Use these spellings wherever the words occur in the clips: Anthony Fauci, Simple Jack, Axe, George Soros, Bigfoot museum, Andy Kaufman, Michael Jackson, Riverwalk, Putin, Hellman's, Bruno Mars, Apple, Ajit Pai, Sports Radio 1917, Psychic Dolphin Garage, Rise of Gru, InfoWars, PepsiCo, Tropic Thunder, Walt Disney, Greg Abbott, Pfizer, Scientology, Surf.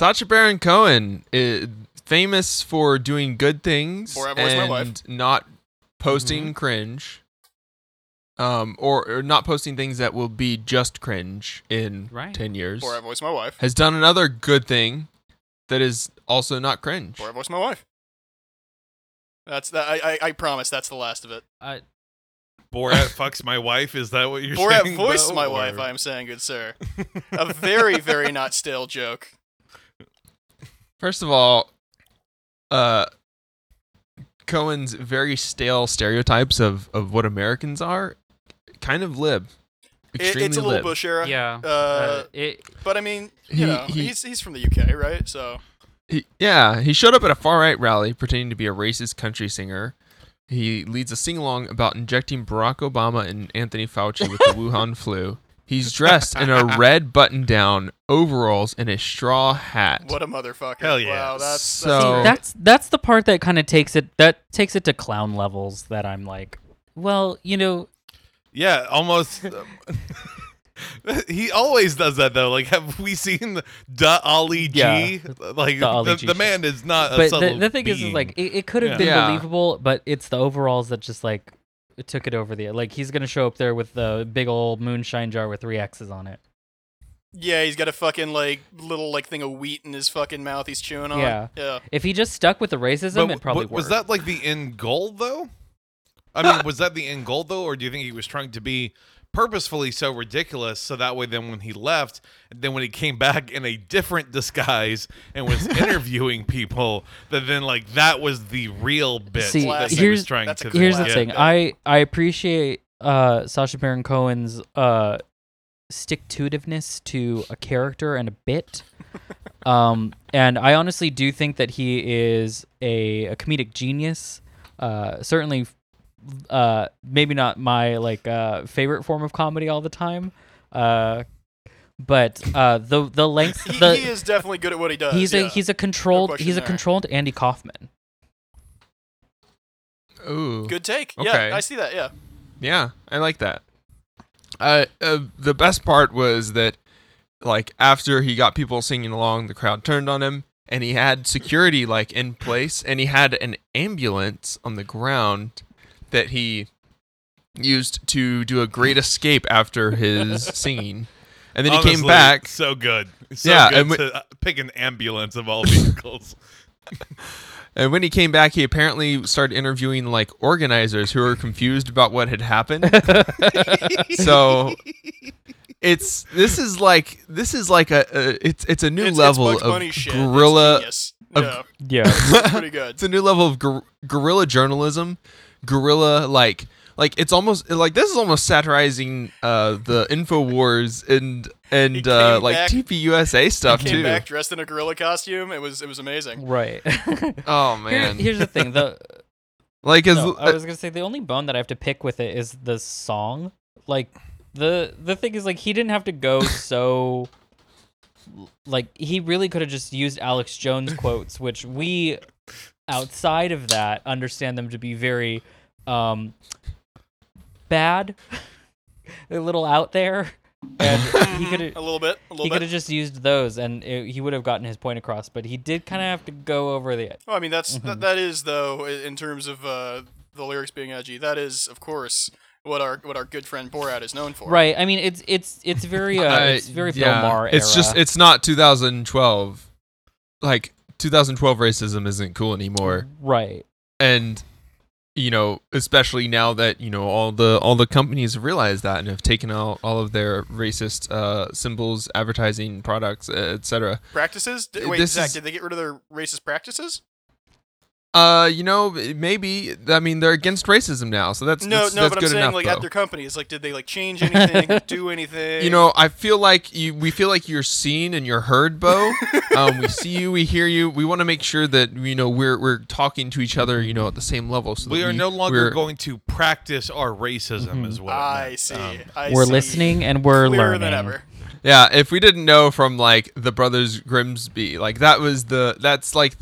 Sacha Baron Cohen is famous for doing good things and not posting cringe, or not posting things that will be just cringe in 10 years. Or I Voiced My Wife has done another good thing that is also not cringe. Or I Voiced My Wife. That's that. I promise. That's the last of it. Borat fucks my wife. Is that what you're saying? Borat voiced my wife. I am saying, good sir, a very, very not stale joke. First of all, Cohen's very stale stereotypes of what Americans are kind of lib. Extremely it's a little lib. Bush era. Yeah. But I mean, he's from the UK, right? So. He showed up at a far-right rally pretending to be a racist country singer. He leads a sing-along about injecting Barack Obama and Anthony Fauci with the Wuhan flu. He's dressed in a red button-down, overalls, and a straw hat. What a motherfucker. Hell yeah. Wow, that's the part that kind of takes it to clown levels that I'm like, well, you know. Yeah, almost. He always does that, though. Like, have we seen the Ali G? Yeah, like, the man is not a subtle the thing being. Is like, it could have been believable, but it's the overalls that just, like, it took it over the... Like, he's going to show up there with the big old moonshine jar with 3 X's on it. Yeah, he's got a fucking, like, little, like, thing of wheat in his fucking mouth he's chewing on. Yeah. If he just stuck with the racism, it probably worked. Was that, like, the end goal, though? I mean, was that the end goal, though? Or do you think he was trying to be... purposefully so ridiculous so that way then when he left, then when he came back in a different disguise and was interviewing people, that then like that was the real bit. See, that he was trying to here's the thing. I appreciate Sacha Baron Cohen's stick-to-itiveness to a character and a bit. And I honestly do think that he is a comedic genius. Certainly maybe not my like favorite form of comedy all the time, but the length he is definitely good at what he does. He's a controlled Andy Kaufman. Ooh, good take. Okay. Yeah, I see that. Yeah, I like that. The best part was that like after he got people singing along, the crowd turned on him, and he had security like in place, and he had an ambulance on the ground that he used to do a great escape after his singing. And then honestly, he came back. So good. So yeah, good to pick an ambulance of all vehicles. And when he came back, he apparently started interviewing like organizers who were confused about what had happened. So it's a new level of guerrilla journalism. Guerrilla, like it's almost like this is almost satirizing the InfoWars and like TPUSA stuff too. He came back dressed in a gorilla costume. It was amazing. Right. Oh man. Here's the thing. I was gonna say the only bone that I have to pick with it is the song. Like the thing is like he didn't have to go so. Like he really could have just used Alex Jones quotes, which we. Outside of that, understand them to be very bad, a little out there, and he could have just used those, and he would have gotten his point across. But he did kind of have to go over the. Well, I mean, that's that is though in terms of the lyrics being edgy. That is, of course, what our good friend Borat is known for. Right. I mean, it's very it's very Bill Maher era. It's just it's not 2012, like. 2012 racism isn't cool anymore, right? And you know, especially now that you know all the companies have realized that and have taken out all of their racist symbols, advertising products, etc. Practices. Wait, Zach, did they get rid of their racist practices? You know, maybe. I mean, they're against racism now, so that's no, that's, no. That's but good I'm saying, enough, like though. At their companies, like, did they like change anything, do anything? You know, I feel like we feel like you're seen and you're heard, Bo. We see you, we hear you. We want to make sure that you know we're talking to each other, you know, at the same level. So we are no longer going to practice our racism as well. I see. We're listening and we're clearer learning. Than ever. Yeah, if we didn't know from like the Brothers Grimsby, like that's like the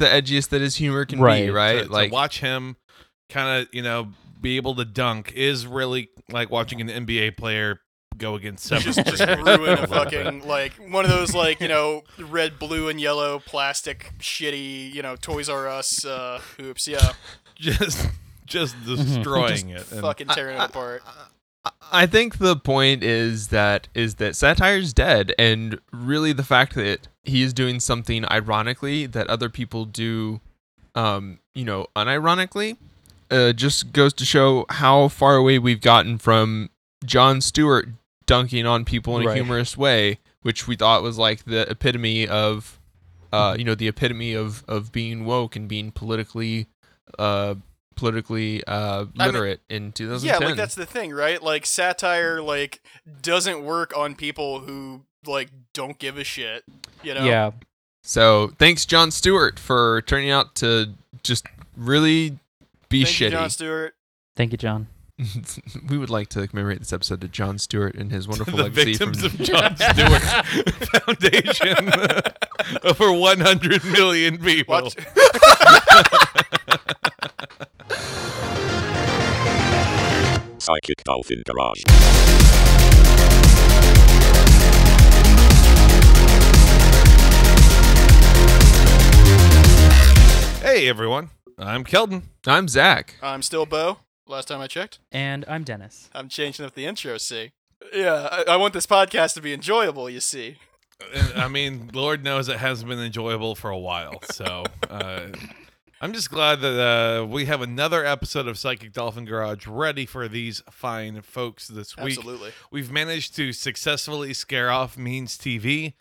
edgiest that his humor can be, right? Like to watch him kind of, you know, be able to dunk is really like watching an NBA player go against something. Just ruin a fucking, like, one of those, like, you know, red, blue, and yellow plastic shitty, you know, Toys R Us hoops, yeah. Just destroying just it. And fucking tearing it apart. I think the point is that satire's dead, and really the fact that he is doing something ironically that other people do, you know, unironically, just goes to show how far away we've gotten from Jon Stewart dunking on people in a humorous way, which we thought was like the epitome of, you know, the epitome of being woke and being politically literate, I mean, in 2010. Yeah, like that's the thing, right? Like satire, like, doesn't work on people who like don't give a shit, you know? Yeah. So thanks, Jon Stewart, for turning out to just really be shitty. Thank you, Jon Stewart. Thank you, John. We would like to commemorate this episode to Jon Stewart and his wonderful legacy from the Victims of Jon Stewart Foundation. Over 100 million people. Watch. Psychic Dolphin Garage. Hey everyone, I'm Keldon. I'm Zach. I'm still Bo. Last time I checked. And I'm Dennis. I'm changing up the intro, see? Yeah, I want this podcast to be enjoyable, you see. I mean, Lord knows it hasn't been enjoyable for a while, so I'm just glad that we have another episode of Psychic Dolphin Garage ready for these fine folks this week. Absolutely. We've managed to successfully scare off Means TV.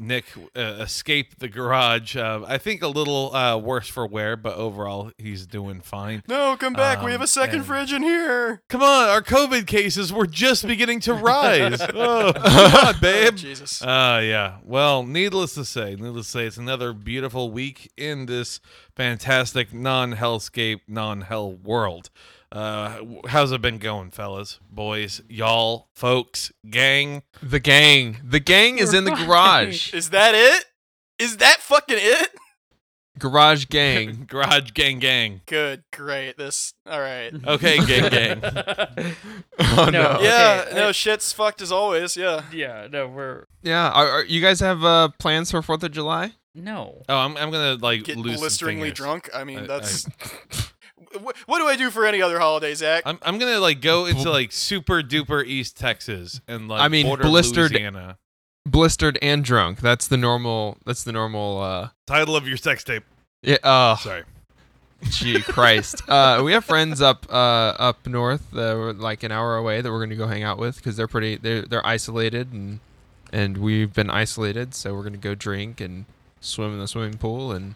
Nick escaped the garage, I think a little worse for wear, but overall he's doing fine. No, come back. We have a second fridge in here. Come on. Our COVID cases were just beginning to rise. Oh, come on, babe. Oh, Jesus. Yeah. Well, needless to say, it's another beautiful week in this fantastic non-hellscape, non-hell world. How's it been going, fellas, boys, y'all, folks, gang? The gang is in the garage. Is that it? Is that fucking it? Garage gang. Garage gang. Good, great. This, all right. Okay, gang. Oh, no. Yeah, okay. No, shit's fucked as always, yeah. Yeah, no, we're... Yeah, are you guys have plans for 4th of July? No. Oh, I'm gonna like get lose blisteringly drunk. I mean, that's. What do I do for any other holiday, Zach? I'm gonna like go into like super duper East Texas and like. I mean, border Louisiana. Blistered and drunk. That's the normal. Title of your sex tape. Yeah. Sorry. Gee, Christ. We have friends up north, like an hour away, that we're gonna go hang out with because they're pretty. They're isolated and we've been isolated, so we're gonna go drink and swim in the swimming pool, and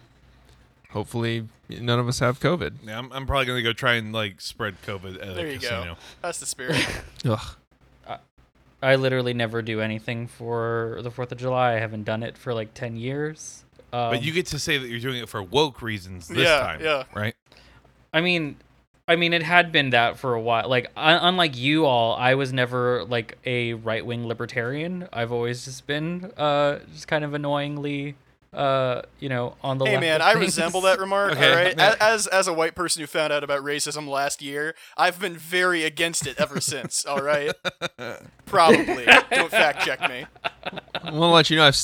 hopefully none of us have COVID. Yeah, I'm probably gonna go try and like spread COVID at there a casino. Go. That's the spirit. Ugh. I literally never do anything for the 4th of July. I haven't done it for like 10 years. But you get to say that you're doing it for woke reasons this time, right? I mean, it had been that for a while. Like, unlike you all, I was never like a right-wing libertarian. I've always just been just kind of annoyingly. You know, on the left. Hey, man, I resemble that remark. Okay. All right, as a white person who found out about racism last year, I've been very against it ever since. All right, probably don't fact check me. I want to let you know I've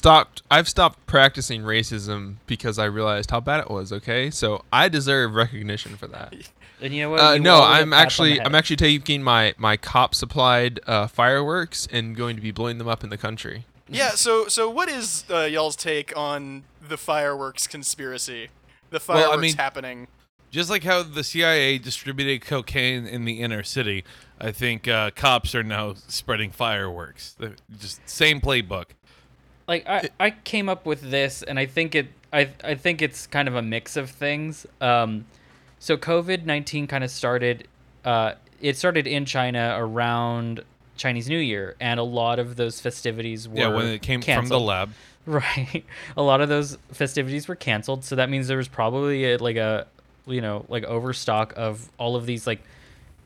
stopped practicing racism because I realized how bad it was. Okay, so I deserve recognition for that. And you know what? No, I'm actually taking my cop supplied fireworks and going to be blowing them up in the country. Yeah, so what is y'all's take on the fireworks conspiracy? The fireworks happening. Just like how the CIA distributed cocaine in the inner city, I think cops are now spreading fireworks. They're just same playbook. Like I came up with this, and I think it's kind of a mix of things. So COVID-19 kind of started. It started in China around Chinese New Year, and a lot of those festivities were when it came canceled. From the lab, right? A lot of those festivities were canceled, so that means there was probably like overstock of all of these like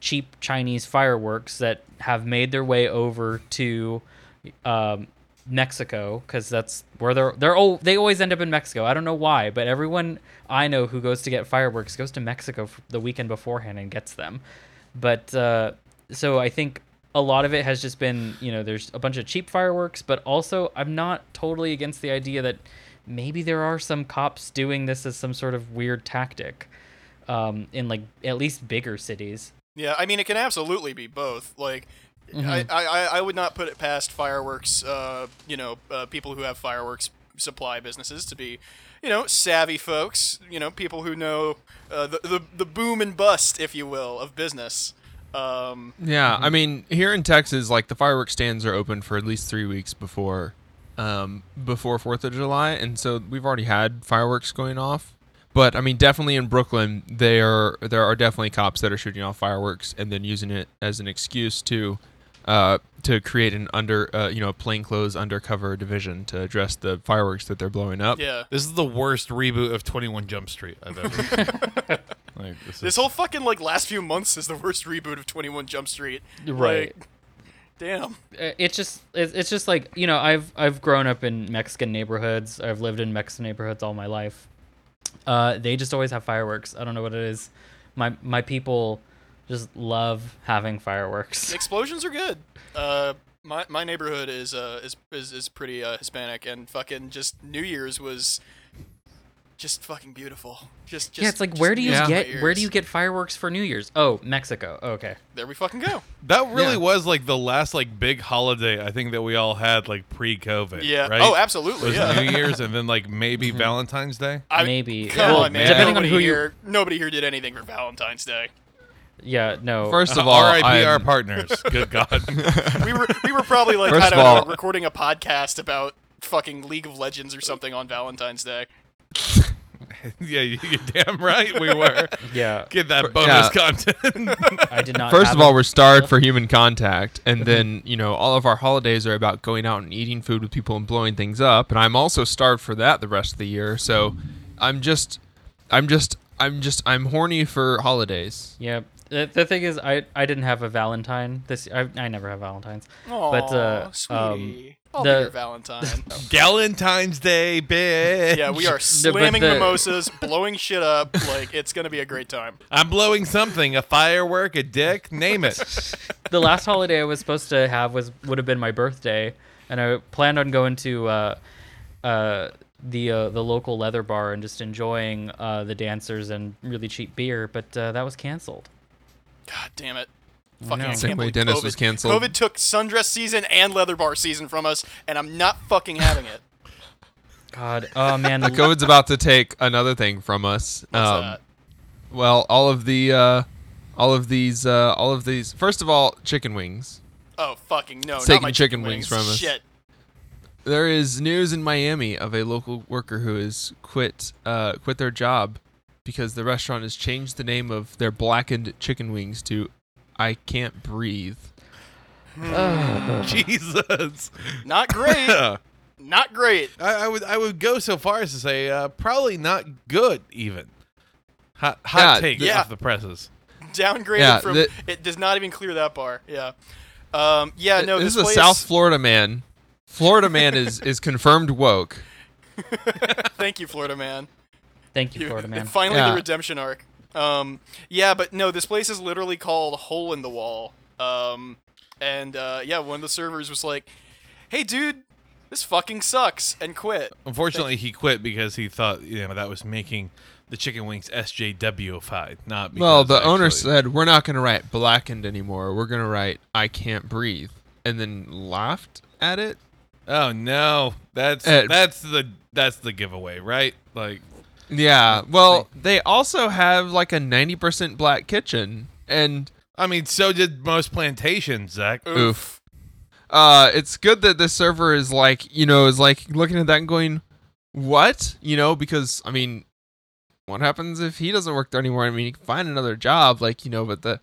cheap Chinese fireworks that have made their way over to Mexico, because that's where they always end up in Mexico. I don't know why, but everyone I know who goes to get fireworks goes to Mexico the weekend beforehand and gets them. But so I think a lot of it has just been, you know, there's a bunch of cheap fireworks, but also I'm not totally against the idea that maybe there are some cops doing this as some sort of weird tactic in, like, at least bigger cities. Yeah, I mean, it can absolutely be both. Like, mm-hmm. I would not put it past fireworks, people who have fireworks supply businesses to be, you know, savvy folks, you know, people who know the boom and bust, if you will, of business. Yeah, I mean, here in Texas, like, the fireworks stands are open for at least 3 weeks before 4th of July, and so we've already had fireworks going off. But, I mean, definitely in Brooklyn, there are definitely cops that are shooting off fireworks and then using it as an excuse to create an plainclothes undercover division to address the fireworks that they're blowing up. Yeah. This is the worst reboot of 21 Jump Street I've ever seen. Like, this whole fucking, like, last few months is the worst reboot of 21 Jump Street. Right. Like, damn. It's just like, you know, I've grown up in Mexican neighborhoods. I've lived in Mexican neighborhoods all my life. They just always have fireworks. I don't know what it is. My people just love having fireworks. Explosions are good. My neighborhood is pretty Hispanic, and fucking just New Year's was just fucking beautiful. Just yeah, it's like, where do you get fireworks for New Year's? Oh, Mexico. Oh, okay. There we fucking go. That really was like the last, like, big holiday I think that we all had, like, pre-COVID. Yeah. Right? Oh, absolutely. There's New Year's and then, like, maybe Valentine's Day. Nobody here did anything for Valentine's Day. Yeah, no. First of all, RIP our partners. Good God. we were probably, like, recording a podcast about fucking League of Legends or something on Valentine's Day. Yeah, you're damn right we were. Yeah. Get that bonus content. I did not. First of all, we're starved for human contact. And then, you know, all of our holidays are about going out and eating food with people and blowing things up. And I'm also starved for that the rest of the year. So I'm horny for holidays. Yep. The thing is, I didn't have a Valentine this year. I never have Valentines. Aww, but sweetie. I'll be your Valentine. Galentine's Day, bitch. Yeah, we are slamming mimosas, blowing shit up. Like, it's going to be a great time. I'm blowing something, a firework, a dick, name it. The last holiday I was supposed to have would have been my birthday, and I planned on going to the local leather bar and just enjoying the dancers and really cheap beer, but that was canceled. God damn it. Fucking no. Same way Dennis was canceled. COVID took sundress season and leather bar season from us, and I'm not fucking having it. God. Oh, man. COVID's about to take another thing from us. What's that? Well, all of these, first of all, chicken wings. Oh, fucking no. It's taking my chicken wings from us. Shit. There is news in Miami of a local worker who has quit their job because the restaurant has changed the name of their blackened chicken wings to I Can't Breathe. Jesus. Not great. Not great. I would go so far as to say probably not good even. Hot take off the presses. Downgraded from it does not even clear that bar. Yeah. This is a South Florida man. Florida man is confirmed woke. Thank you, Florida man. Thank you, Florida man. Finally, the redemption arc. But no, this place is literally called Hole in the Wall. One of the servers was like, "Hey, dude, this fucking sucks," and quit. Unfortunately, he quit because he thought, you know, that was making the chicken wings SJW-ified. Not because owner said, "We're not going to write blackened anymore. We're going to write I Can't Breathe," and then laughed at it. Oh no, that's the giveaway, right? Like. Yeah, well, they also have, like, a 90% black kitchen, and... I mean, so did most plantations, Zach. Oof. It's good that the server is, like, you know, looking at that and going, what? You know, because, I mean, what happens if he doesn't work there anymore? I mean, he can find another job, like, you know, but the...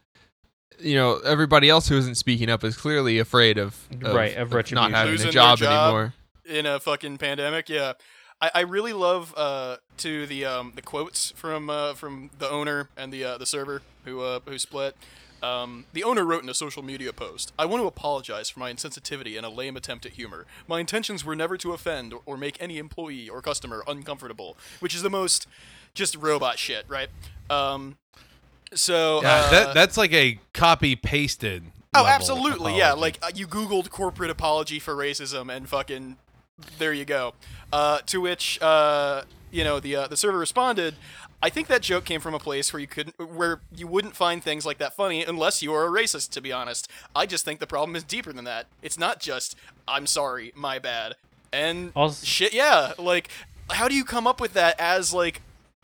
You know, everybody else who isn't speaking up is clearly afraid of not having a job anymore. In a fucking pandemic, yeah. I really love the quotes from the owner and the server who split. The owner wrote in a social media post, "I want to apologize for my insensitivity and a lame attempt at humor. My intentions were never to offend or make any employee or customer uncomfortable," which is the most just robot shit, right? So that's like a copy pasted. Oh, absolutely, apology. Yeah. Like, you Googled corporate apology for racism, and fucking, there you go. To which, you know, the server responded, I think that joke came from a place where you wouldn't find things like that funny unless you are a racist, to be honest. I just think the problem is deeper than that. It's not just, I'm sorry, my bad. And also, shit, yeah, like, how do you come up with that as, like,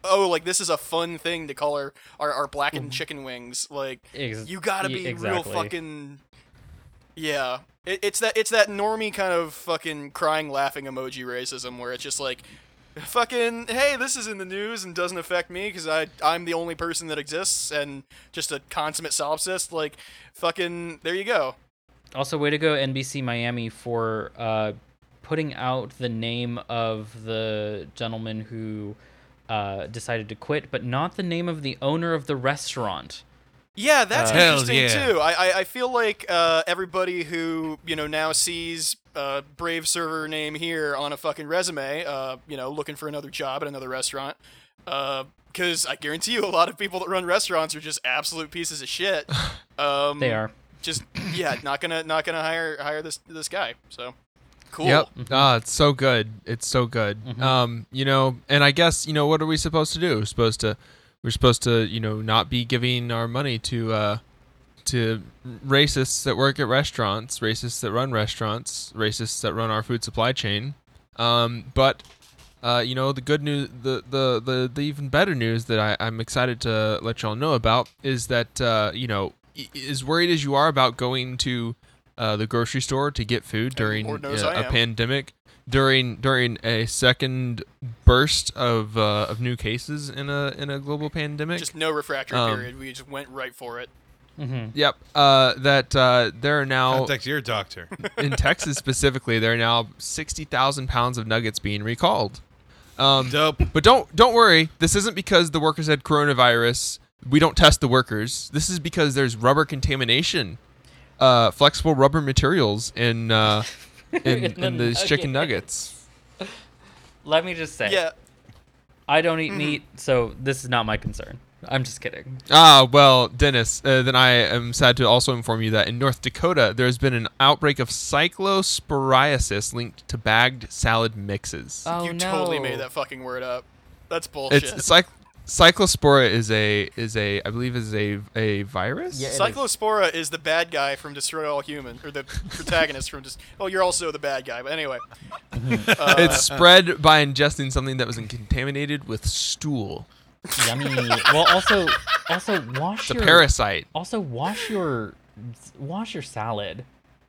oh, like, this is a fun thing to call our blackened chicken wings. Like, you gotta be exactly. Real fucking... Yeah. It's that normie kind of fucking crying, laughing emoji racism where it's just like, fucking, hey, this is in the news and doesn't affect me because I'm the only person that exists and just a consummate solipsist. Like, fucking, there you go. Also, way to go, NBC Miami, for putting out the name of the gentleman who... decided to quit, but not the name of the owner of the restaurant. Yeah, that's interesting too. I feel like everybody who, you know, now sees Brave Server name here on a fucking resume, you know, looking for another job at another restaurant, because I guarantee you a lot of people that run restaurants are just absolute pieces of shit. They are. Just, yeah, not gonna hire this guy, so... Cool. Yep. It's so good. It's so good. Mm-hmm. You know, and I guess, you know, what are we supposed to do? We're supposed to, you know, not be giving our money to racists that work at restaurants, racists that run restaurants, racists that run our food supply chain. But you know, the good news, the even better news that I'm excited to let y'all know about is that, you know, as worried as you are about going to the grocery store to get food during a pandemic, during a second burst of new cases in a global pandemic. Just no refractory period. We just went right for it. Mm-hmm. Yep. That there are now... Contact your doctor. In Texas specifically, there are now 60,000 pounds of nuggets being recalled. Dope. But don't worry. This isn't because the workers had coronavirus. We don't test the workers. This is because there's rubber contamination. Flexible rubber materials in these chicken nuggets. Let me just say, yeah. I don't eat meat, so this is not my concern. I'm just kidding. Ah, well, Dennis, then I am sad to also inform you that in North Dakota, there has been an outbreak of cyclosporiasis linked to bagged salad mixes. Oh, you totally made that fucking word up. That's bullshit. It's like... Cyclospora is a I believe is a virus. Yeah, Cyclospora is the bad guy from Destroy All Humans, or the protagonist from just. Oh, you're also the bad guy, but anyway. It's spread by ingesting something that was contaminated with stool. Yummy. Well, also wash the parasite. Also wash your salad.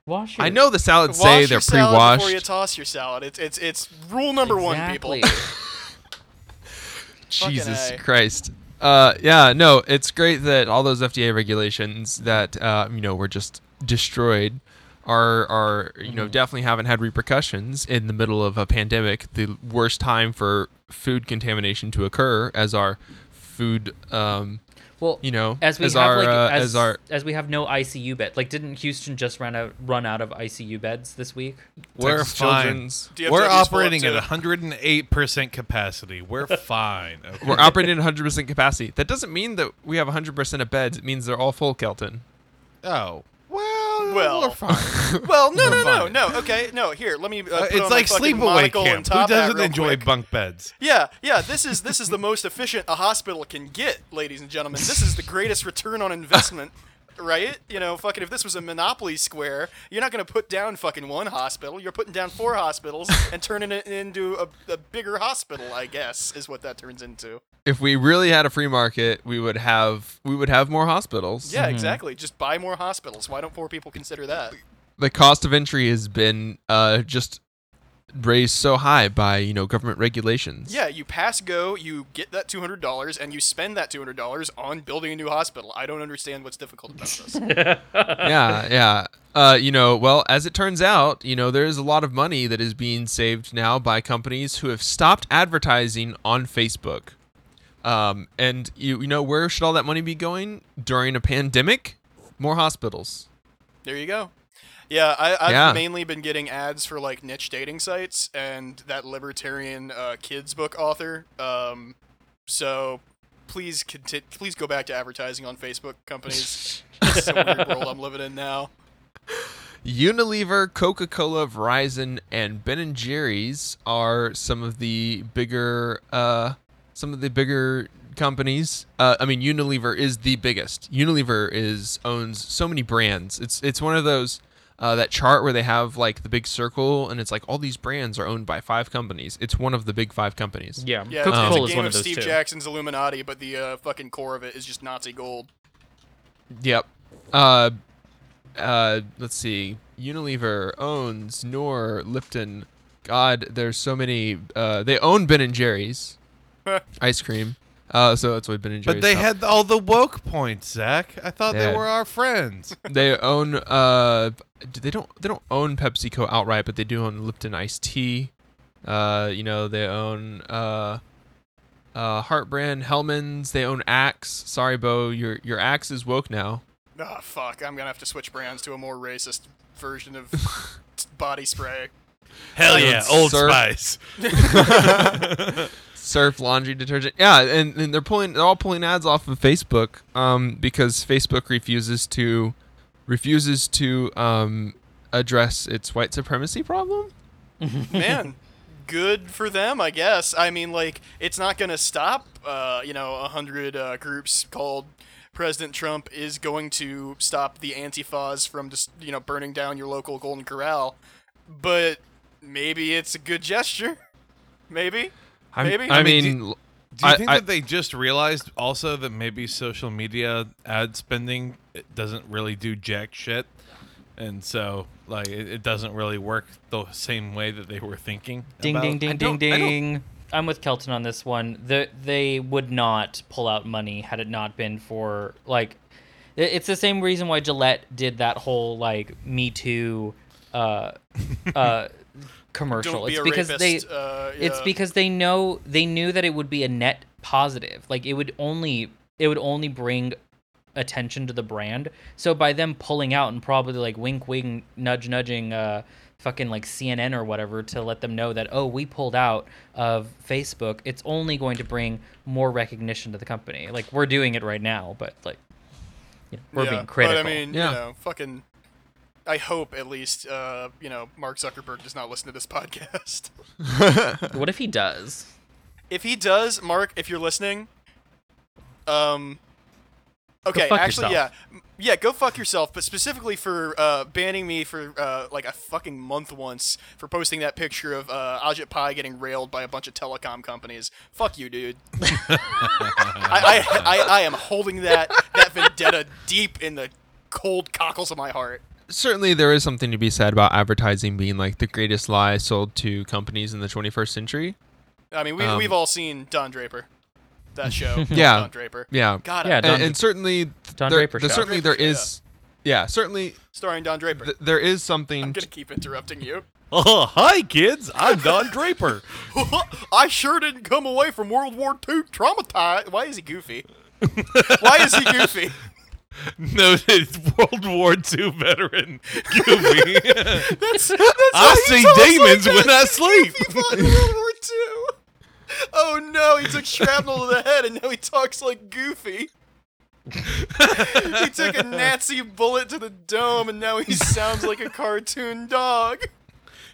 Wash your. I know the salads say they're pre-washed. Wash before you toss your salad. It's rule number one, people. Jesus Christ. Yeah, no, it's great that all those FDA regulations that, you know, were just destroyed are you know, definitely haven't had repercussions in the middle of a pandemic, the worst time for food contamination to occur as our food, you know, as we have no ICU bed. Like, didn't Houston just run out of ICU beds this week? We're fine. We're operating at 108% capacity. We're fine. Okay. We're operating at 100% capacity. That doesn't mean that we have 100% of beds. It means they're all full, Kelton. Oh. Well, we're fine. Well, no. Okay, no. Here, let me. Put it's on like sleepaway camp. Who doesn't enjoy bunk beds? Yeah. This is the most efficient a hospital can get, ladies and gentlemen. This is the greatest return on investment, right? You know, fucking. If this was a monopoly square, you're not gonna put down fucking one hospital. You're putting down four hospitals and turning it into a bigger hospital. I guess is what that turns into. If we really had a free market, we would have more hospitals. Yeah, exactly. Just buy more hospitals. Why don't poor people consider that? The cost of entry has been just raised so high by, you know, government regulations. Yeah, you pass go, you get that $200, and you spend that $200 on building a new hospital. I don't understand what's difficult about this. Yeah. You know, well, as it turns out, you know, there is a lot of money that is being saved now by companies who have stopped advertising on Facebook. And you know, where should all that money be going during a pandemic? More hospitals. There you go. Yeah, I've mainly been getting ads for like niche dating sites and that libertarian kids book author. So please go back to advertising on Facebook, companies. It's a weird world I'm living in now. Unilever, Coca-Cola, Verizon, and Ben & Jerry's are some of the bigger companies. I mean, Unilever is the biggest. Unilever owns so many brands. It's one of those that chart where they have like the big circle, and it's like all these brands are owned by five companies. It's one of the big five companies. Yeah, Coca-Cola is one of those too. It's a game of Steve Jackson's Illuminati, but the fucking core of it is just Nazi gold. Yep. Let's see. Unilever owns Knorr, Lipton. God, there's so many. They own Ben & Jerry's ice cream. So that's what Ben and Jerry's. But they had all the woke points, Zach. I thought they were our friends. They own. They don't own PepsiCo outright, but they do own Lipton iced tea. They own Heart brand Hellman's. They own Axe. Sorry, Bo, your Axe is woke now. Oh, fuck! I'm gonna have to switch brands to a more racist version of body spray. Hell yeah, Old Surf. Spice. Surf, laundry detergent, and they're all pulling ads off of Facebook, because Facebook refuses to address its white supremacy problem. Man, good for them, I guess. I mean, like, it's not gonna stop. 100 groups called President Trump is going to stop the Antifas from just burning down your local Golden Corral, but maybe it's a good gesture. Maybe. Maybe. I mean, do you think that they just realized also that maybe social media ad spending doesn't really do jack shit, and so like it doesn't really work the same way that they were thinking? Ding, ding, ding. I'm with Kelton on this one. They would not pull out money had it not been for like. It's the same reason why Gillette did that whole like Me Too. Commercial. It's because rapist. It's because they knew that it would be a net positive. Like it would only bring attention to the brand. So by them pulling out and probably like wink wink nudge nudging fucking like CNN or whatever to let them know that we pulled out of Facebook, it's only going to bring more recognition to the company. Like we're doing it right now, but like we're being critical. But I mean, fucking I hope at least, Mark Zuckerberg does not listen to this podcast. What if he does? If he does, Mark, if you're listening, okay, actually, yourself. Yeah, go fuck yourself. But specifically for banning me for like a fucking month once for posting that picture of Ajit Pai getting railed by a bunch of telecom companies. Fuck you, dude. I am holding that vendetta deep in the cold cockles of my heart. Certainly there is something to be said about advertising being like the greatest lie sold to companies in the 21st century. I mean, we've all seen Don Draper, that show. Yeah. Don Draper. Yeah. God, yeah. And certainly Don Draper. Certainly there is. Yeah, certainly. Starring Don Draper. There is something. I'm going to keep interrupting you. Oh, hi, kids. I'm Don Draper. I sure didn't come away from World War II traumatized. Why is he goofy? No, it's World War II veteran Goofy. that's I see demons when I sleep. He fought in World War II. Oh no, he took shrapnel to the head and now he talks like Goofy. He took a Nazi bullet to the dome and now he sounds like a cartoon dog.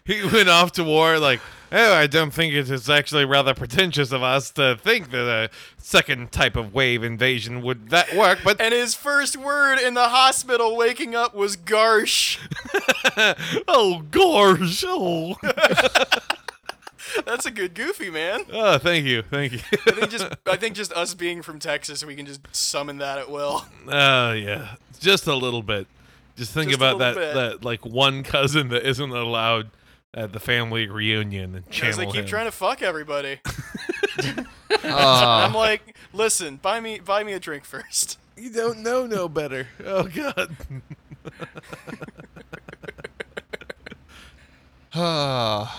He went off to war like, I don't think it is actually rather pretentious of us to think that a second type of wave invasion would that work. But and his first word in the hospital waking up was garsh. Oh, garsh. Oh. That's a good Goofy, man. Oh, thank you. I think just us being from Texas, we can just summon that at will. Oh, yeah. Just a little bit. Just think about that like one cousin that isn't allowed at the family reunion and channel they keep trying to fuck everybody. I'm like, listen, buy me a drink first. You don't know no better. Oh God.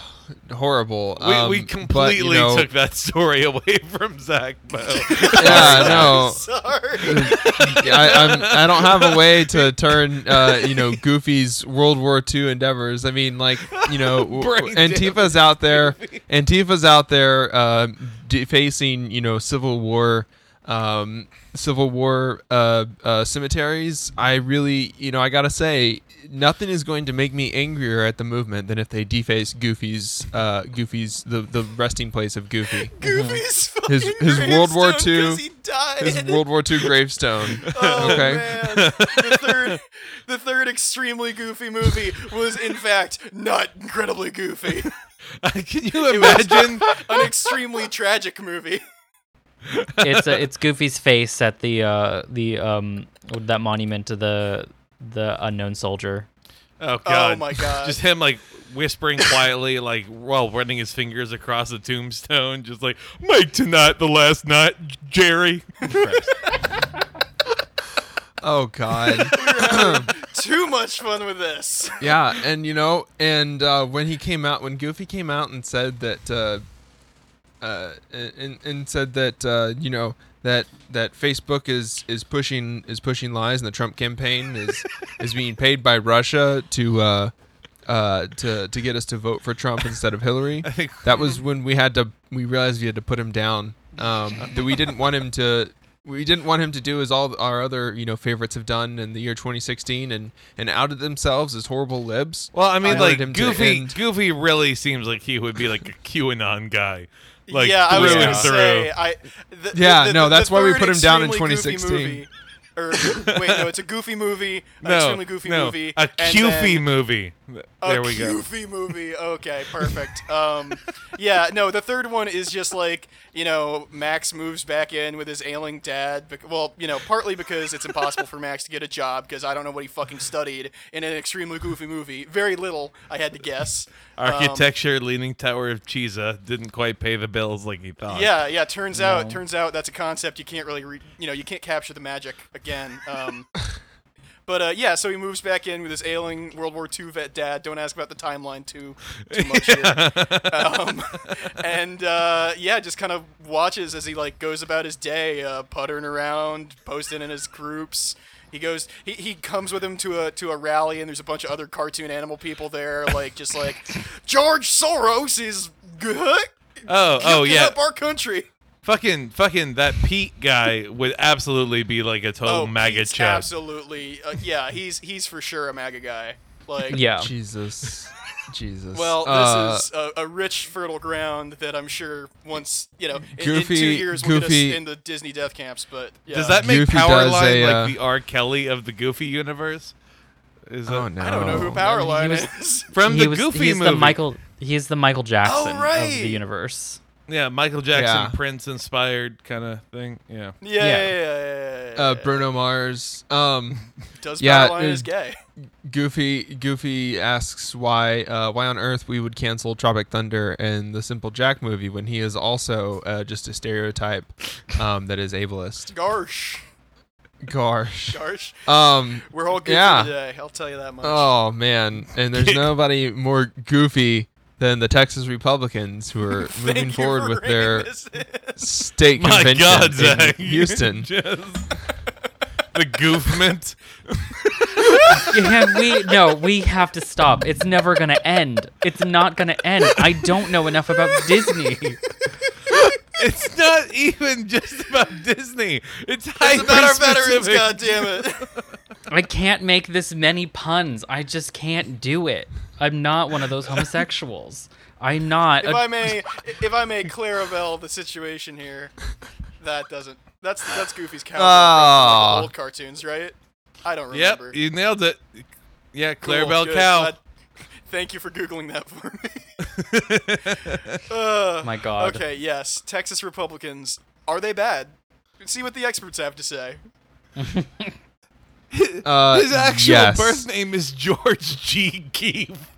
Horrible. We completely took that story away from Zach. Bo. Yeah, no. Sorry. I don't have a way to turn, Goofy's World War II endeavors. I mean, like, Antifa's out there, defacing, Civil War Civil War cemeteries. I really, I gotta say, nothing is going to make me angrier at the movement than if they deface Goofy's the resting place of Goofy. Goofy's fucking his World War II. He died. His World War II gravestone. Oh, okay. Man. The third extremely goofy movie was in fact not incredibly goofy. Can you imagine an extremely tragic movie? It's Goofy's face at the that monument to the unknown soldier. Oh god! Oh my god! Just him like whispering quietly, like while running his fingers across the tombstone, just like "Make tonight the last night, Jerry." Oh god! Too much fun with this. Yeah, and when he came out, when Goofy came out and said that. And said that that Facebook is pushing lies, and the Trump campaign is being paid by Russia to get us to vote for Trump instead of Hillary. That was when we realized we had to put him down. That we didn't want him to do as all our other favorites have done in the year 2016 and outed themselves as horrible libs. Well, I mean, Goofy really seems like he would be like a QAnon guy. Like, yeah, I was going to say. That's why we put him down in 2016. It's a goofy movie, extremely goofy movie. A Goofy movie. There we go. A Goofy movie. Okay, perfect. The third one is just like, Max moves back in with his ailing dad. Partly because it's impossible for Max to get a job because I don't know what he fucking studied in an extremely goofy movie. Very little, I had to guess. Architecture, Leaning Tower of Pisa didn't quite pay the bills like he thought. Yeah. Turns out that's a concept you can't really, you can't capture the magic again. So he moves back in with his ailing World War II vet dad. Don't ask about the timeline too much here. Just kind of watches as he goes about his day, puttering around, posting in his groups. He comes with him to a rally, and there's a bunch of other cartoon animal people there, George Soros is good. Get up our country. Fucking that Pete guy would absolutely be like a total MAGA Pete's chap. Absolutely, he's for sure a MAGA guy. Jesus. Well, this is a rich, fertile ground that I'm sure once Goofy, in 2 years we'll get us in the Disney death camps. But yeah. Does that make Powerline like the R. Kelly of the Goofy universe? I don't know who Powerline is. From the Goofy movie, he's the Michael Jackson of the universe. Yeah, Michael Jackson, Prince-inspired kind of thing. Yeah. Bruno Mars. Does Powerline is gay? Goofy asks why on earth we would cancel Tropic Thunder and the Simple Jack movie when he is also just a stereotype that is ableist. Gosh. We're all goofy today, I'll tell you that much. Oh, man. And there's nobody more goofy than the Texas Republicans who are moving forward with their state convention in Houston. The goofment. We have to stop. It's never going to end. It's not going to end. I don't know enough about Disney. It's not even just about Disney. It's about our veterans, goddammit. I can't make this many puns. I just can't do it. I'm not one of those homosexuals. I'm not. If I may, Clarabelle the situation here. That doesn't. That's Goofy's cowboy. Like old cartoons, right? I don't remember. Yep, you nailed it. Yeah, Clarabelle cow. Thank you for Googling that for me. My God. Okay. Yes, Texas Republicans, are they bad? See what the experts have to say. His actual birth name is George G. Keefe.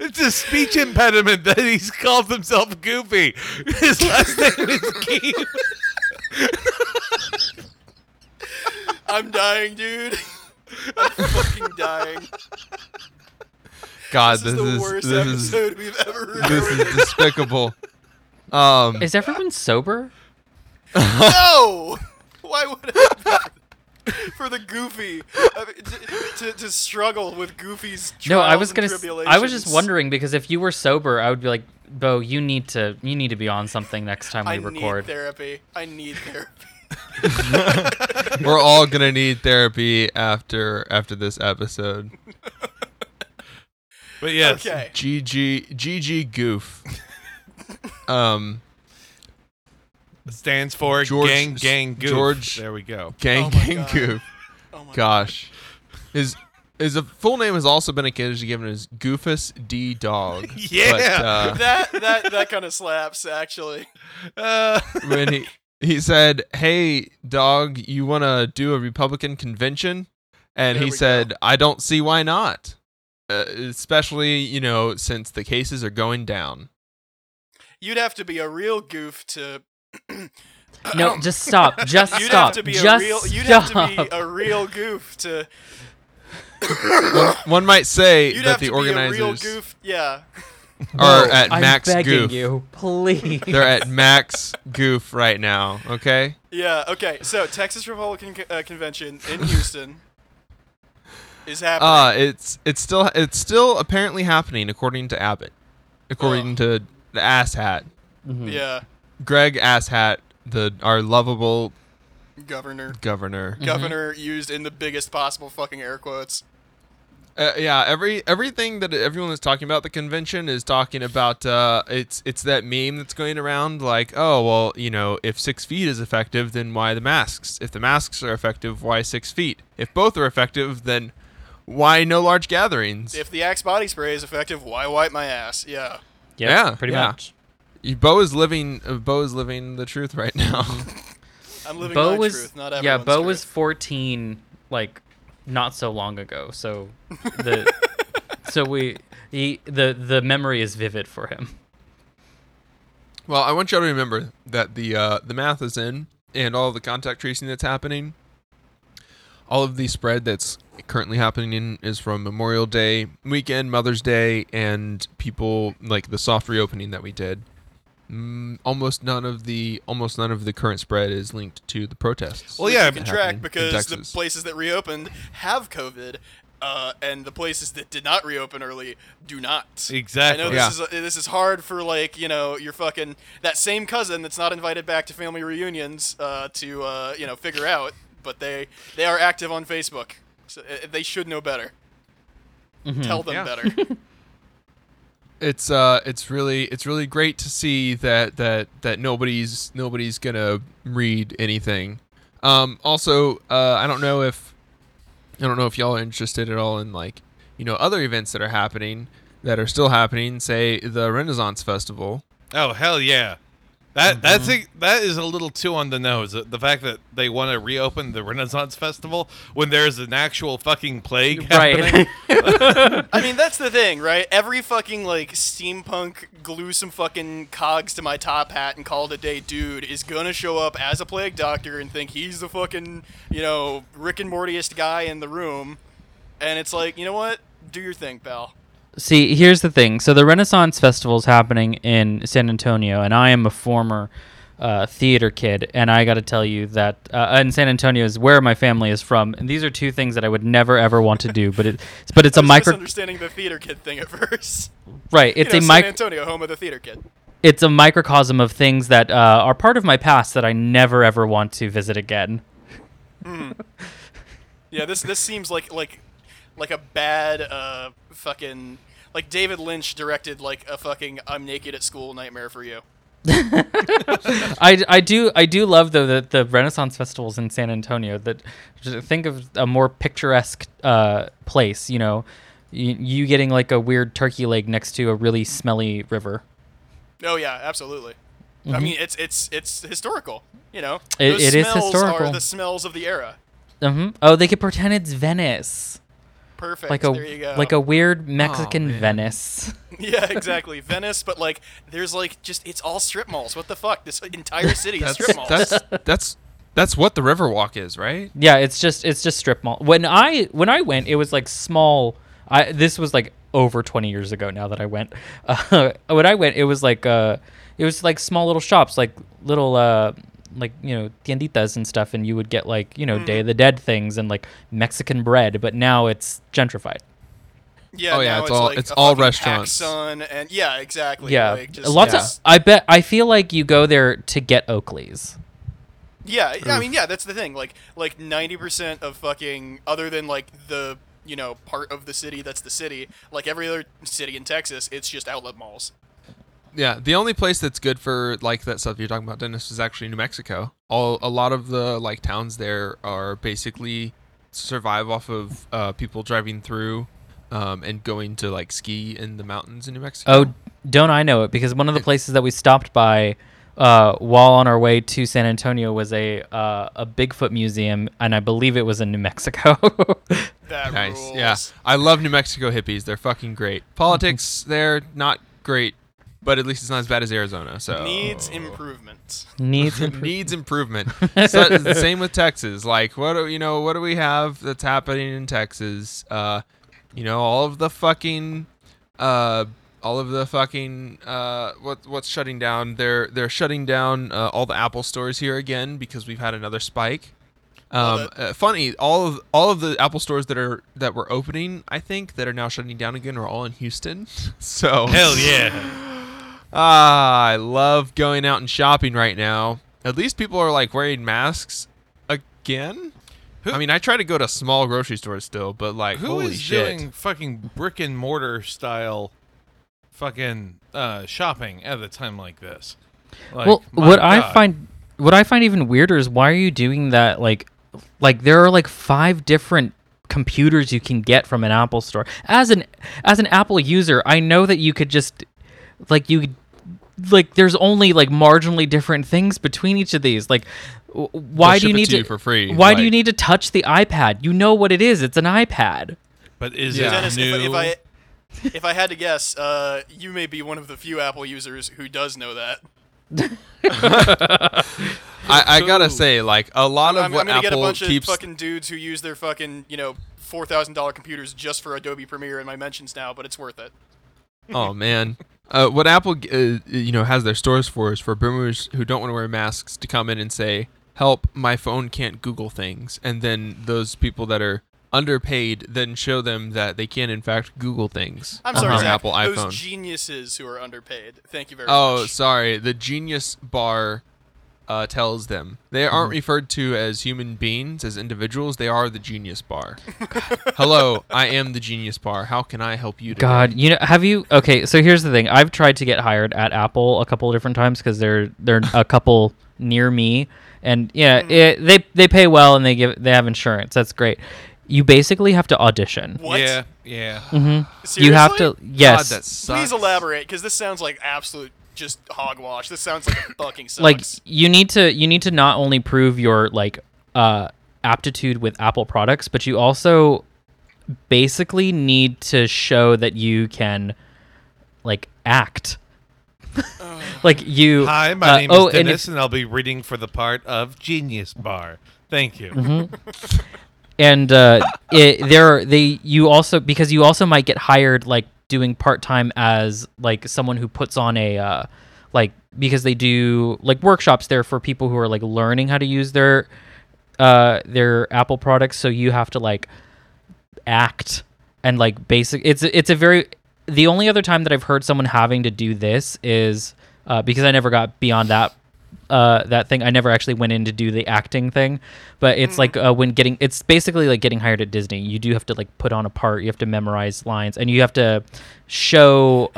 It's a speech impediment that he's called himself Goofy. His last name is Keefe. I'm dying, dude. I'm fucking dying. God, this is the worst episode we've ever heard. This is despicable. Is everyone sober? No! Why would I? For the Goofy, to struggle with Goofy's trials and tribulations. I was just wondering because if you were sober, I would be like, Bo, you need to be on something next time we record. I need therapy. We're all gonna need therapy after this episode. But yes, okay. GG Goof. Stands for George, Gang Goof. George, there we go. Gang Goof. Oh my gosh. God. His full name has also been occasionally given as Goofus D Dog. Yeah, but, that kind of slaps actually. When he said, "Hey dog, you want to do a Republican convention?" And he said, "I don't see why not, especially since the cases are going down." You'd have to be a real goof to. No, just stop. Just you'd stop. Have to be just a real, you'd stop. Have to be a real goof to. One might say you'd that the organizers real goof, yeah. are no, at max I'm begging goof. You, please. They're at max goof right now, okay? Yeah, okay. So, Texas Republican Convention in Houston is happening. It's still apparently happening according to Abbott. According to the asshat. Mm-hmm. Yeah. Greg Asshat, our lovable governor mm-hmm. governor used in the biggest possible fucking air quotes. Everything that everyone is talking about the convention is talking about. It's that meme that's going around like, oh well, if 6 feet is effective, then why the masks? If the masks are effective, why 6 feet? If both are effective, then why no large gatherings? If the Axe body spray is effective, why wipe my ass? Yeah. Yep, yeah. Pretty much. Bo is living the truth right now. I'm living Bo my was, truth, not yeah, Bo truth. Was 14, like, not so long ago. So the the memory is vivid for him. Well, I want you all to remember that the math is in, and all the contact tracing that's happening, all of the spread that's currently happening is from Memorial Day weekend, Mother's Day, and people like the soft reopening that we did. Almost none of the current spread is linked to the protests. Well, yeah, you can track because the places that reopened have COVID, and the places that did not reopen early do not. Exactly. I know this is hard for your fucking that same cousin that's not invited back to family reunions to figure out, but they are active on Facebook, so they should know better. Mm-hmm. Tell them better. It's really great to see that nobody's gonna read anything. Also, I don't know if y'all are interested at all in other events that are happening that are still happening. Say the Renaissance Festival. Oh hell yeah, that is a little too on the nose. The fact that they want to reopen the Renaissance Festival when there's an actual fucking plague happening. Right. I mean, that's the thing, right? Every fucking steampunk glue some fucking cogs to my top hat and call it a day dude is gonna show up as a plague doctor and think he's the fucking Rick and Mortyest guy in the room, and it's like, you know what? Do your thing, pal. See, here's the thing. So the Renaissance Festival is happening in San Antonio, and I am a former theater kid, and I got to tell you that in San Antonio is where my family is from, and these are two things that I would never ever want to do. But it's I was misunderstanding the theater kid thing at first. Right. It's San Antonio, home of the theater kid. It's a microcosm of things that are part of my past that I never ever want to visit again. Mm. Yeah. This seems like a bad fucking. Like David Lynch directed a fucking I'm naked at school nightmare for you. I do love though that the Renaissance Festival's in San Antonio. That think of a more picturesque place. You getting a weird turkey leg next to a really smelly river. Oh yeah, absolutely. Mm-hmm. I mean it's historical. It is historical. Are the smells of the era. Mm-hmm. Oh, they could pretend it's Venice. Perfect. There you go. Like a weird Mexican Venice. Yeah, exactly. Venice, but there's just it's all strip malls. What the fuck? This entire city is strip malls. That's what the Riverwalk is, right? Yeah, it's just strip mall. When I went, it was small. This was over 20 years ago now that I went. When I went, it was small little shops, little. Tienditas and stuff, and you would get Day of the Dead things and Mexican bread, but now it's gentrified. Yeah, oh yeah, it's all restaurants. And yeah, exactly. Yeah, like, just, lots yeah. of. I feel like you go there to get Oakleys. Yeah, Oof. I mean, yeah, that's the thing. Like 90% of fucking, other than like the part of the city that's the city, like every other city in Texas, it's just outlet malls. Yeah, the only place that's good for like that stuff you're talking about, Dennis, is actually New Mexico. A lot of the like towns there are basically survive off of people driving through. And going to like ski in the mountains in New Mexico. Oh, don't I know it? Because one of the places that we stopped by while on our way to San Antonio was a Bigfoot museum, and I believe it was in New Mexico. That nice. Rules. Yeah, I love New Mexico hippies. They're fucking great. Politics there not great, but at least it's not as bad as Arizona. So needs improvement. So it's the same with Texas. Like what do we have that's happening in Texas? What's shutting down? They're shutting down all the Apple stores here again because we've had another spike. Funny, all of the Apple stores that were opening, I think, that are now shutting down again are all in Houston. So hell yeah! I love going out and shopping right now. At least people are like wearing masks again. I mean, I try to go to small grocery stores still, but like, holy shit. Who is doing fucking brick and mortar style fucking shopping at a time like this? Like, well, what I find even weirder is why are you doing that? Like there are like 5 different computers you can get from an Apple store. As an Apple user, I know that you could just there's only like marginally different things between each of these. Like, why do you need to for free? Why do you need to touch the iPad? You know what it is. It's an iPad. But is it Dennis, new? If I had to guess, you may be one of the few Apple users who does know that. I gotta say, like a lot of what Apple keeps. I'm gonna get a bunch of fucking dudes who use their fucking $4,000 computers just for Adobe Premiere in my mentions now, but it's worth it. Oh man. What Apple, has their stores for is for boomers who don't want to wear masks to come in and say, "Help! My phone can't Google things," and then those people that are underpaid then show them that they can in fact Google things. I'm sorry, Zach, Apple iPhone. Those geniuses who are underpaid. Thank you very much. Oh, sorry. The Genius Bar tells them they aren't referred to as human beings, as individuals. They are the Genius Bar. Hello, I am the Genius Bar. How can I help you today? God, okay, so here's the thing. I've tried to get hired at Apple a couple of different times because they're a couple near me, and yeah, they pay well and they have insurance. That's great. You basically have to audition. What? Yeah. Mm-hmm. You have to. Yes. God, that sucks. Please elaborate, because this sounds like absolute. Just hogwash. This sounds like a fucking sucks. Like you need to not only prove your like aptitude with Apple products, but you also basically need to show that you can like act. Like you. Hi, my name is Dennis, and I'll be reading for the part of Genius Bar. Thank you. Mm-hmm. And you also might get hired like. Doing part-time as like someone who puts on a because they do like workshops there for people who are like learning how to use their Apple products, so you have to like act and like basic the only other time that I've heard someone having to do this is because I never got beyond that thing. I never actually went in to do the acting thing, but it's like it's basically like getting hired at Disney. You do have to like put on a part, you have to memorize lines, and you have to show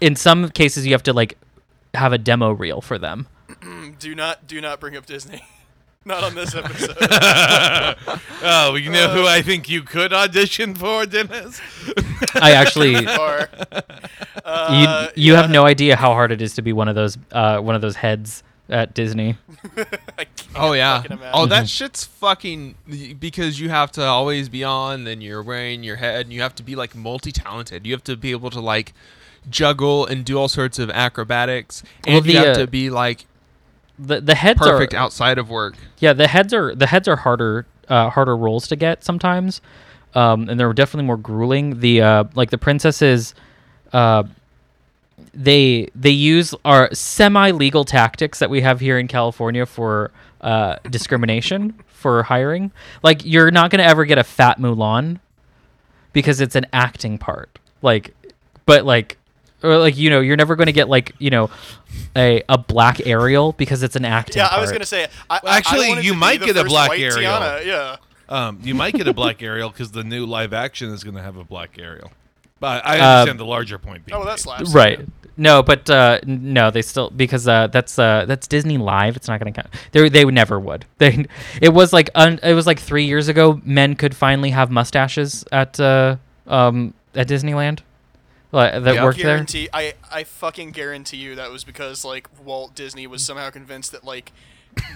in some cases you have to like have a demo reel for them. do not bring up Disney. Not on this episode. Oh, you know who I think you could audition for, Dennis? I actually. You have no idea how hard it is to be one of those heads at Disney. I can't fucking imagine. Oh, that shit's fucking, because you have to always be on, and you're wearing your head, and you have to be like multi-talented. You have to be able to like juggle and do all sorts of acrobatics, and you have to be like. The heads perfect are perfect outside of work. Yeah, the heads are harder roles to get sometimes, and they're definitely more grueling. The like the princesses, they use our semi-legal tactics that we have here in California for discrimination for hiring. Like you're not gonna ever get a fat Mulan. because it's an acting part. Like, but like, or like, you know, you're never going to get like, you know, a black Ariel because it's an acting. Yeah, part. I was going to say, actually, you might get a black Ariel. Yeah. You might get a black Ariel because the new live action is going to have a black Ariel. But I understand the larger point being. Oh, that's last. Right. Time. No, but no, they still, because that's Disney Live. It's not going to count. They never would. It was like 3 years ago. Men could finally have mustaches at Disneyland. That worked there. I fucking guarantee you that was because like Walt Disney was somehow convinced that like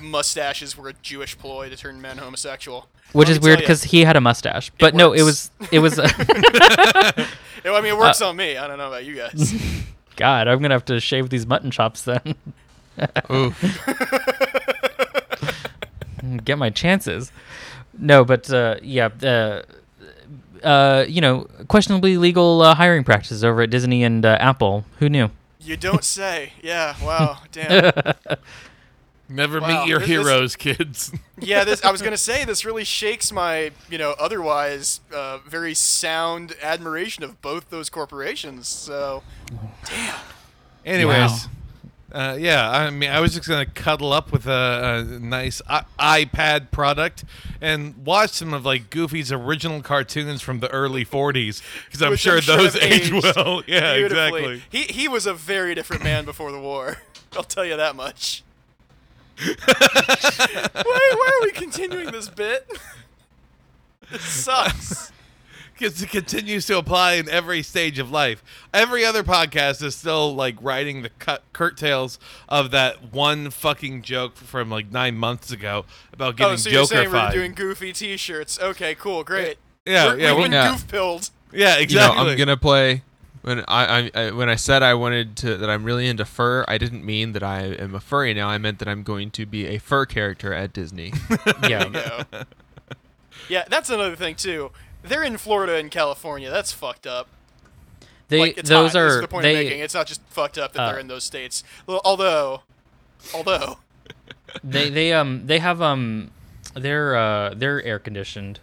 mustaches were a Jewish ploy to turn men homosexual. Which is weird because he had a mustache. But no, it was. I mean, it works on me. I don't know about you guys. God, I'm gonna have to shave these mutton chops then. Get my chances. No, but you know, questionably legal hiring practices over at Disney and Apple. Who knew? You don't say. Yeah. Wow. Damn. Never meet your heroes, kids. Yeah, I was going to say, this really shakes my, you know, otherwise very sound admiration of both those corporations. So, damn. Anyways, wow. I mean, I was just going to cuddle up with a nice iPad product and watch some of, like, Goofy's original cartoons from the early 40s, because I'm sure those age well. Yeah, exactly. He was a very different man before the war. I'll tell you that much. Why are we continuing this bit? It sucks. Because it continues to apply in every stage of life. Every other podcast is still like riding the curtails of that one fucking joke from like 9 months ago about getting Joker-fied. Oh, so you're saying we're doing Goofy T-shirts? Okay, cool, great. We've been goof-pilled. Yeah, exactly. You know, I'm gonna play. When I said I wanted to, that I'm really into fur, I didn't mean that I am a furry now. I meant that I'm going to be a fur character at Disney. Yeah. Yeah, that's another thing too. They're in Florida and California. That's fucked up. It's not just fucked up that they're in those states. Although they have they're air conditioned.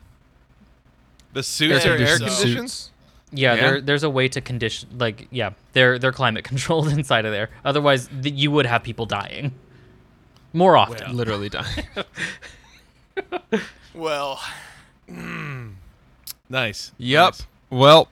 The suits are air conditioned. Yeah, there's a way to condition, like, yeah, they're climate controlled inside of there. Otherwise, you would have people dying more often. Well, literally dying. Well, nice. Yep. Nice. Well,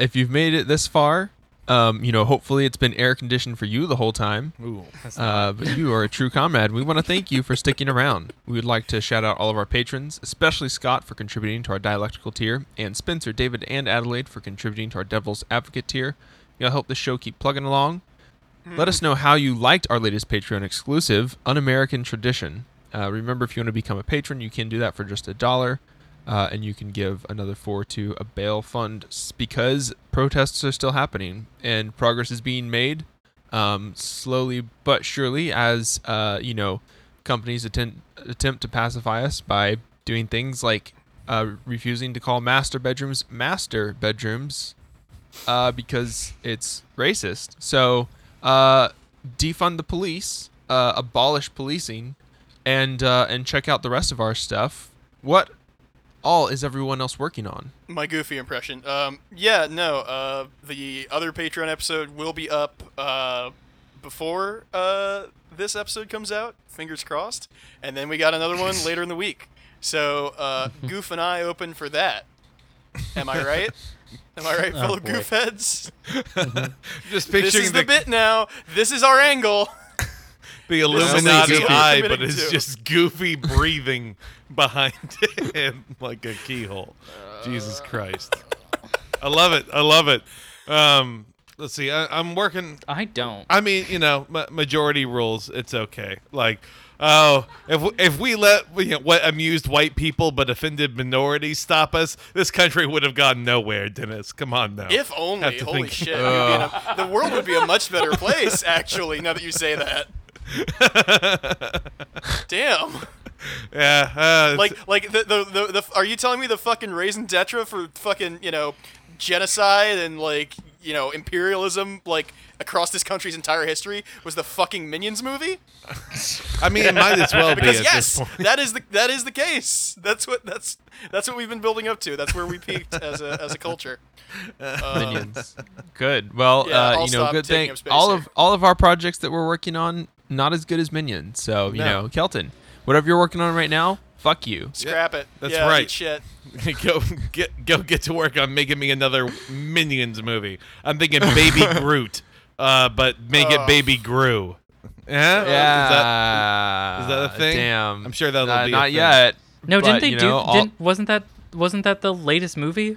if you've made it this far, you know, hopefully it's been air conditioned for you the whole time. Ooh, but you are a true comrade. We want to thank you for sticking around. We would like to shout out all of our patrons, especially Scott for contributing to our dialectical tier, and Spencer, David, and Adelaide for contributing to our Devil's Advocate tier. Y'all help the show keep plugging along. Let us know how you liked our latest Patreon exclusive, Un-American Tradition. Remember, if you want to become a patron, you can do that for just $1. And you can give another $4 to a bail fund because protests are still happening and progress is being made slowly but surely as, you know, companies attempt to pacify us by doing things like refusing to call master bedrooms because it's racist. So defund the police, abolish policing, and check out the rest of our stuff. What all is everyone else working on? My Goofy impression. The other Patreon episode will be up before this episode comes out, fingers crossed, and then we got another one later in the week, so Goof and I open for that. Am I right, fellow goof heads? Just picturing this is the bit now. This is our angle. The Illuminati eye, but it's just Goofy breathing behind him like a keyhole. Jesus Christ. I love it. Let's see. I'm working. I don't. I mean, you know, majority rules. It's okay. Like, oh, if we let what amused white people but offended minorities stop us, this country would have gone nowhere, Dennis. Come on now. If only. Holy shit. The world would be a much better place, actually, now that you say that. Damn. Yeah. Are you telling me the fucking raison d'etre for fucking, you know, genocide and like, you know, imperialism, like, across this country's entire history was the fucking Minions movie? I mean, it might as well be because, at yes, this point. That is the case. That's what we've been building up to. That's where we peaked as a culture. Minions. Good. Well, yeah, you know, good thing all of our projects that we're working on not as good as Minions. So, you know, Kelton, whatever you're working on right now, fuck you. Scrap it. That's right. Eat shit. go get to work on making me another Minions movie. I'm thinking Baby Groot, but make it Baby Gru. Yeah. Is that a thing? Damn. I'm sure that'll be not a thing. Yet. No, but, didn't they do? Wasn't that the latest movie?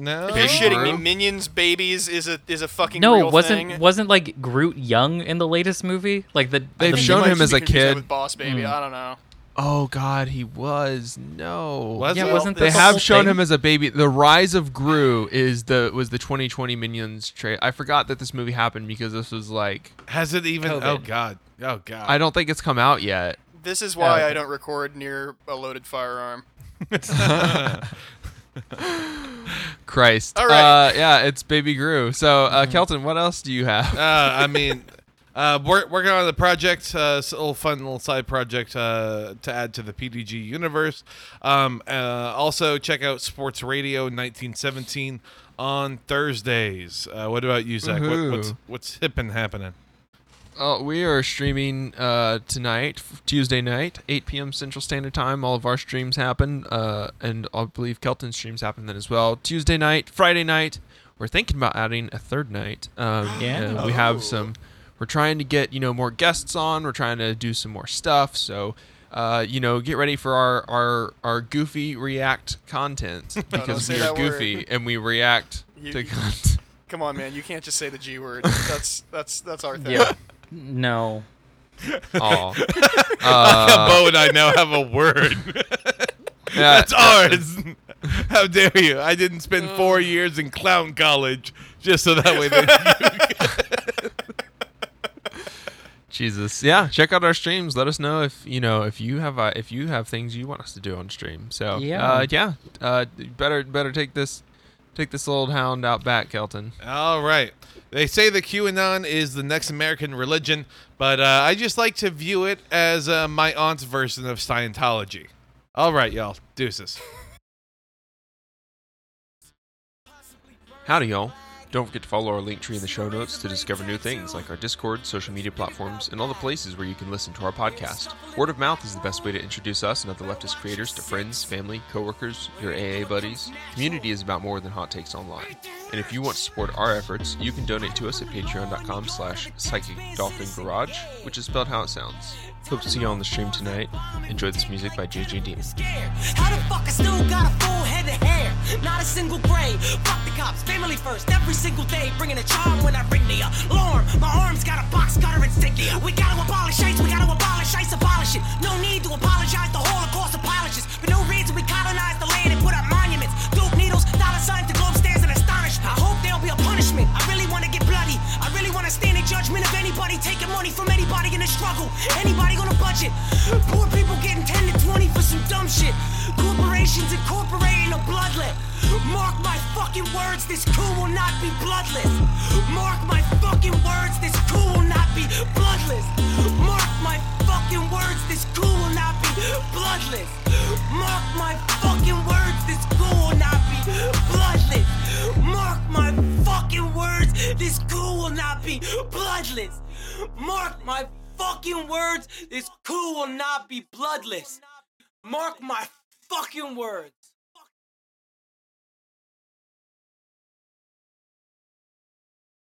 No. You're shitting me. Minions Babies is a fucking real thing. No, wasn't like Groot young in the latest movie? Like they've shown him as a kid. With Boss Baby. I don't know. Oh God, he was wasn't they have shown him as a baby? The Rise of Gru was the 2020 Minions trailer. I forgot that this movie happened because this was like has it even? COVID. Oh God, I don't think it's come out yet. This is why I don't record near a loaded firearm. Christ. All right. Yeah, it's Baby Gru. So Kelton, what else do you have? I mean. We're working on the project, a little fun little side project to add to the PDG universe. Also, check out Sports Radio 1917 on Thursdays. What about you, Zach? What's hip and happening? We are streaming tonight, Tuesday night, 8 p.m. Central Standard Time. All of our streams happen, and I believe Kelton's streams happen then as well. Tuesday night, Friday night. We're thinking about adding a third night. And we have some... We're trying to get, more guests on. We're trying to do some more stuff. So, get ready for our Goofy React content because we're Goofy and we react to content. Come on, man. You can't just say the G word. That's our thing. Yeah. No. Oh. Bo and I now have a word. That's ours. How dare you? I didn't spend 4 years in clown college just so that way that Jesus. Yeah, check out our streams. Let us know if you have things you want us to do on stream. So better take this old hound out back, Kelton. All right. They say the QAnon is the next American religion, but I just like to view it as my aunt's version of Scientology. All right, y'all. Deuces. Howdy, y'all. Don't forget to follow our link tree in the show notes to discover new things like our Discord, social media platforms, and all the places where you can listen to our podcast. Word of mouth is the best way to introduce us and other leftist creators to friends, family, coworkers, your AA buddies. Community is about more than hot takes online. And if you want to support our efforts, you can donate to us at patreon.com/Psychic Dolphin Garage, which is spelled how it sounds. Hope to see you on the stream tonight. Enjoy this music by JJ Dean. How the fuck I still got a full head of hair? Not a single gray. Fuck the cops, family first, every single day. Bringing a charm when I ring the alarm. My arm's got a box cutter and sticky. We gotta abolish ICE, abolish it. No need to apologize, the Holocaust abolishes. For no reason we colonize the land and put up monuments. Dope needles, dollar signs, the globe stands and astonish. I hope there'll be a punishment. I really wanna get bloody. I really wanna stand in judgment of anybody taking money from anybody in the struggle. Anybody on a budget. Poor people getting 10 to 20 for some dumb shit. Corporations incorporating a bloodlet. Mark my fucking words, this coup will not be bloodless. Mark my fucking words, this coup will not be bloodless. Mark my fucking words, this coup will not be bloodless. Mark my fucking words, this coup will not be bloodless. Mark my fucking words, this coup will not be bloodless. Mark my fucking words, this coup will not be bloodless. Mark my fucking words.